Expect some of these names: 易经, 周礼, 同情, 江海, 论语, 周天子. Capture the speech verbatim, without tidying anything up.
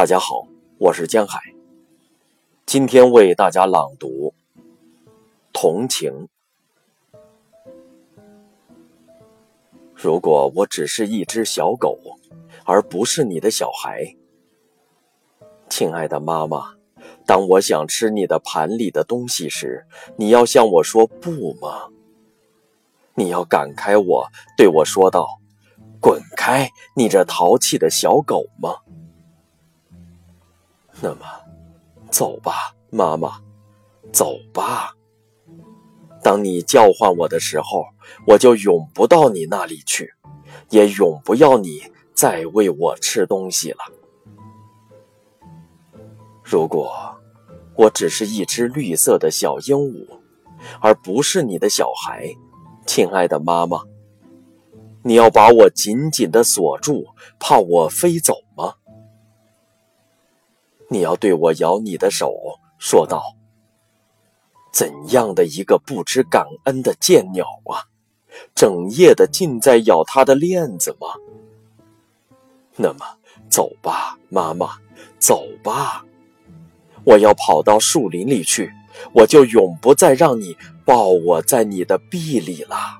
大家好，我是江海，今天为大家朗读《同情》。如果我只是一只小狗，而不是你的小孩，亲爱的妈妈，当我想吃你的盘里的东西时，你要向我说不吗？你要赶开我，对我说道：滚开，你这淘气的小狗吗？那么走吧，妈妈，走吧。当你叫唤我的时候，我就永不到你那里去，也永不要你再喂我吃东西了。如果我只是一只绿色的小鹦鹉，而不是你的小孩，亲爱的妈妈，你要把我紧紧地锁住，怕我飞走吗？你要对我摇你的手，说道：怎样的一个不知感恩的贱鸟啊，整夜的尽在咬它的链子吗？那么走吧，妈妈，走吧。我要跑到树林里去，我就永不再让你抱我在你的臂里了。